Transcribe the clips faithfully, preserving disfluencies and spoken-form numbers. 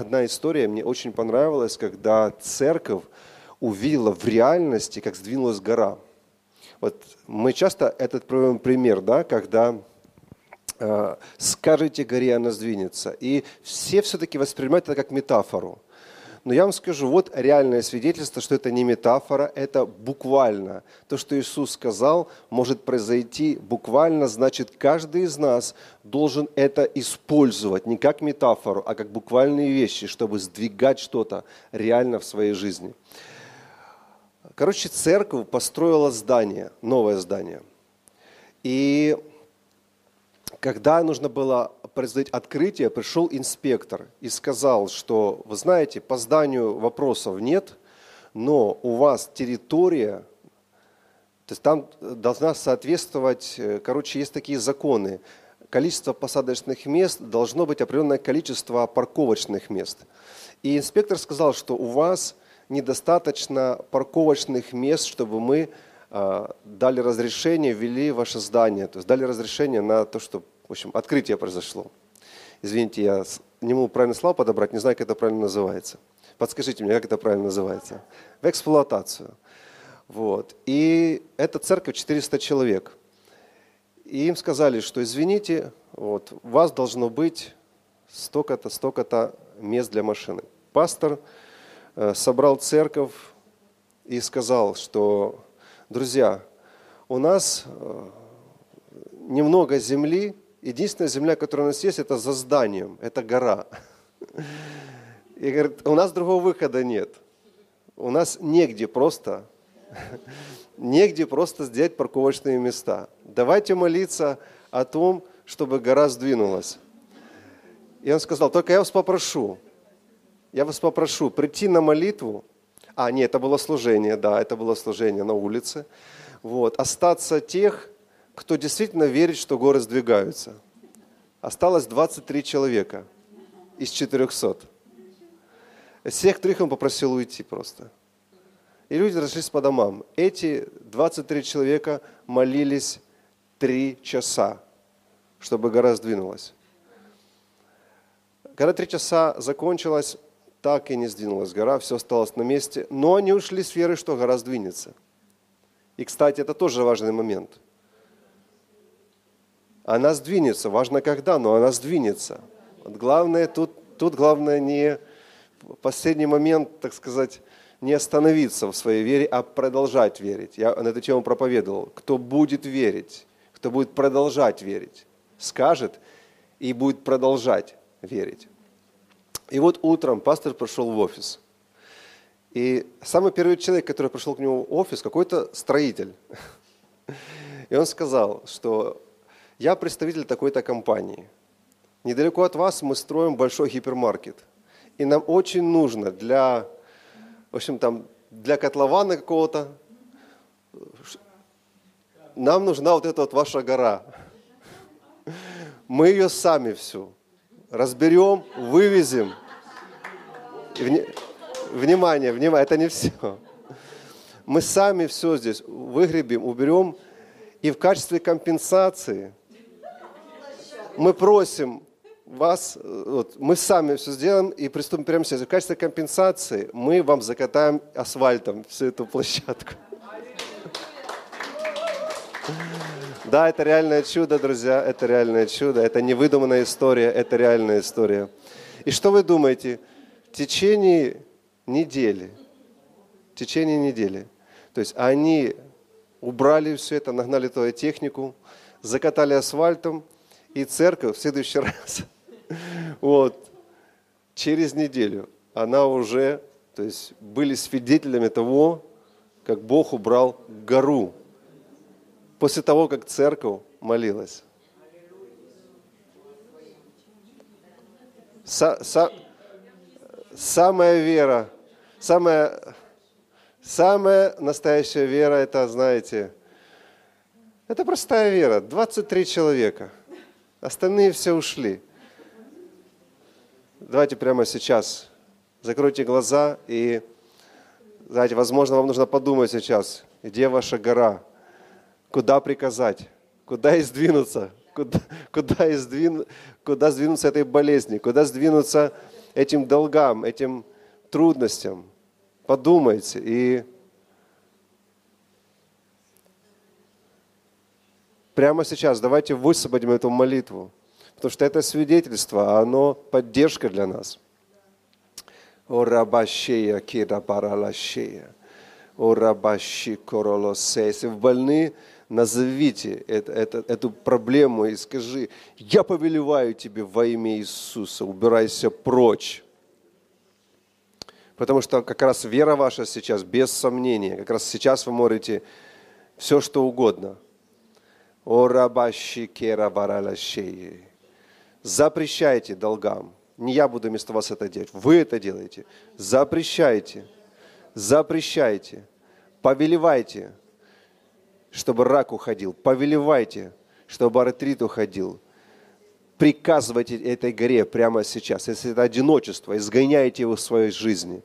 одна история мне очень понравилась, когда церковь увидела в реальности, как сдвинулась гора. Вот мы часто этот пример, да, когда э, скажете горе, она сдвинется. И все все-таки воспринимают это как метафору. Но я вам скажу, вот реальное свидетельство, что это не метафора, это буквально. То, что Иисус сказал, может произойти буквально, значит, каждый из нас должен это использовать не как метафору, а как буквальные вещи, чтобы сдвигать что-то реально в своей жизни. Короче, церковь построила здание, новое здание. И когда нужно было производить открытие, пришел инспектор и сказал, что, вы знаете, по зданию вопросов нет, но у вас территория, то есть там должна соответствовать, короче, есть такие законы, количество посадочных мест, должно быть определенное количество парковочных мест. И инспектор сказал, что у вас недостаточно парковочных мест, чтобы мы э, дали разрешение, ввели ваше здание, то есть дали разрешение на то, что, в общем, открытие произошло. Извините, я не могу правильно слова подобрать, не знаю, как это правильно называется. Подскажите мне, как это правильно называется? В эксплуатацию. Вот. И это церковь четыреста человек. И им сказали, что извините, вот, у вас должно быть столько-то, столько-то мест для машины. Пастор собрал церковь и сказал, что, друзья, у нас немного земли, единственная земля, которая у нас есть, это за зданием, это гора. И говорит, у нас другого выхода нет, у нас негде просто, негде просто сделать парковочные места. Давайте молиться о том, чтобы гора сдвинулась. И он сказал, только я вас попрошу. Я вас попрошу прийти на молитву, а нет, это было служение, да, это было служение на улице, вот, остаться тех, кто действительно верит, что горы сдвигаются. Осталось двадцать три человека из четырехсот. Всех трех он попросил уйти просто. И люди разошлись по домам. Эти двадцать три человека молились три часа, чтобы гора сдвинулась. Когда три часа закончилась, так и не сдвинулась гора, все осталось на месте. Но они ушли с веры, что гора сдвинется. И, кстати, это тоже важный момент. Она сдвинется, важно когда, но она сдвинется. Вот главное, тут, тут главное не в последний момент, так сказать, не остановиться в своей вере, а продолжать верить. Я на эту тему проповедовал. Кто будет верить, кто будет продолжать верить, скажет и будет продолжать верить. И вот утром пастор пришел в офис. И самый первый человек, который пришел к нему в офис, какой-то строитель. И он сказал, что я представитель такой-то компании. Недалеко от вас мы строим большой гипермаркет. И нам очень нужно для, в общем, там, для котлована какого-то, нам нужна вот эта вот ваша гора. Мы ее сами всю разберем, вывезем. Внимание, внимание, это не все. Мы сами все здесь выгребем, уберем. И в качестве компенсации мы просим вас, вот, мы сами все сделаем и приступим прямо сейчас. В качестве компенсации мы вам закатаем асфальтом всю эту площадку. Да, это реальное чудо, друзья, это реальное чудо, это не выдуманная история, это реальная история. И что вы думаете? В течение недели, в течение недели, то есть они убрали все это, нагнали туда технику, закатали асфальтом, и церковь в следующий раз, вот, через неделю, она уже, то есть были свидетелями того, как Бог убрал гору. После того, как церковь молилась. Са, са, самая вера, самая, самая настоящая вера, это, знаете, это простая вера. двадцать три человека. Остальные все ушли. Давайте прямо сейчас закройте глаза и, знаете, возможно, вам нужно подумать сейчас, где ваша гора. Куда приказать? Куда и сдвинуться? Куда, куда, и сдвину, куда сдвинуться этой болезни? Куда сдвинуться этим долгам, этим трудностям. Подумайте и прямо сейчас давайте высвободим эту молитву, потому что это свидетельство, оно поддержка для нас. О рабащея кида паралащея, о рабащи королосея. Если вы больны, назовите это, это, эту проблему и скажи: я повелеваю тебе во имя Иисуса, убирайся прочь. Потому что как раз вера ваша сейчас, без сомнения, как раз сейчас вы можете все, что угодно. О рабащи кера баралащея. Запрещайте долгам. Не я буду вместо вас это делать. Вы это делаете. Запрещайте. Запрещайте. Повелевайте, чтобы рак уходил. Повелевайте, чтобы артрит уходил. Приказывайте этой горе прямо сейчас. Если это одиночество, изгоняйте его в своей жизни.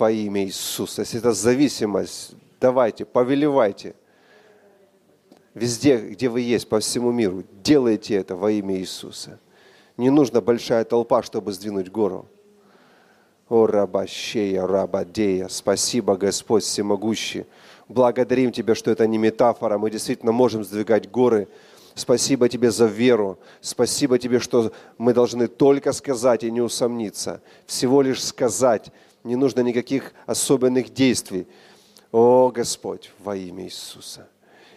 Во имя Иисуса. Если это зависимость, давайте, повелевайте. Везде, где вы есть, по всему миру, делайте это во имя Иисуса. Не нужна большая толпа, чтобы сдвинуть гору. О, рабащея, рабадея, спасибо, Господь всемогущий. Благодарим Тебя, что это не метафора. Мы действительно можем сдвигать горы. Спасибо Тебе за веру. Спасибо Тебе, что мы должны только сказать и не усомниться. Всего лишь сказать. Не нужно никаких особенных действий. О, Господь, во имя Иисуса.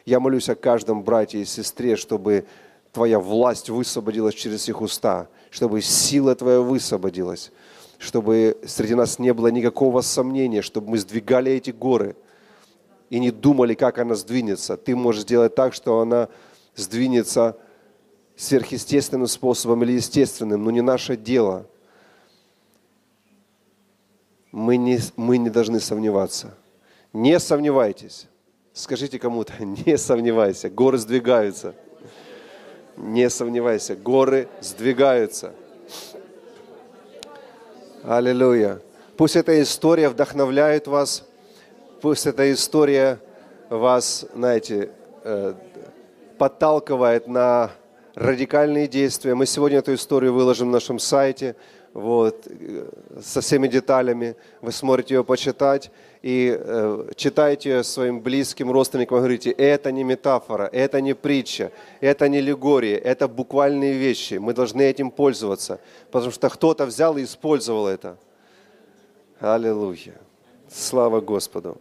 Я молюсь о каждом брате и сестре, чтобы Твоя власть высвободилась через их уста, чтобы сила Твоя высвободилась, чтобы среди нас не было никакого сомнения, чтобы мы сдвигали эти горы и не думали, как она сдвинется. Ты можешь сделать так, что она сдвинется сверхъестественным способом или естественным, но не наше дело. Мы не, мы не должны сомневаться. Не сомневайтесь. Скажите кому-то: не сомневайся, горы сдвигаются. Не сомневайся, горы сдвигаются. Аллилуйя. Пусть эта история вдохновляет вас. Пусть эта история вас, знаете, подталкивает на радикальные действия. Мы сегодня эту историю выложим на нашем сайте, вот, со всеми деталями. Вы сможете ее почитать. И э, читайте ее своим близким, родственникам, говорите: это не метафора, это не притча, это не аллегория, это буквальные вещи. Мы должны этим пользоваться, потому что кто-то взял и использовал это. Аллилуйя. Слава Господу.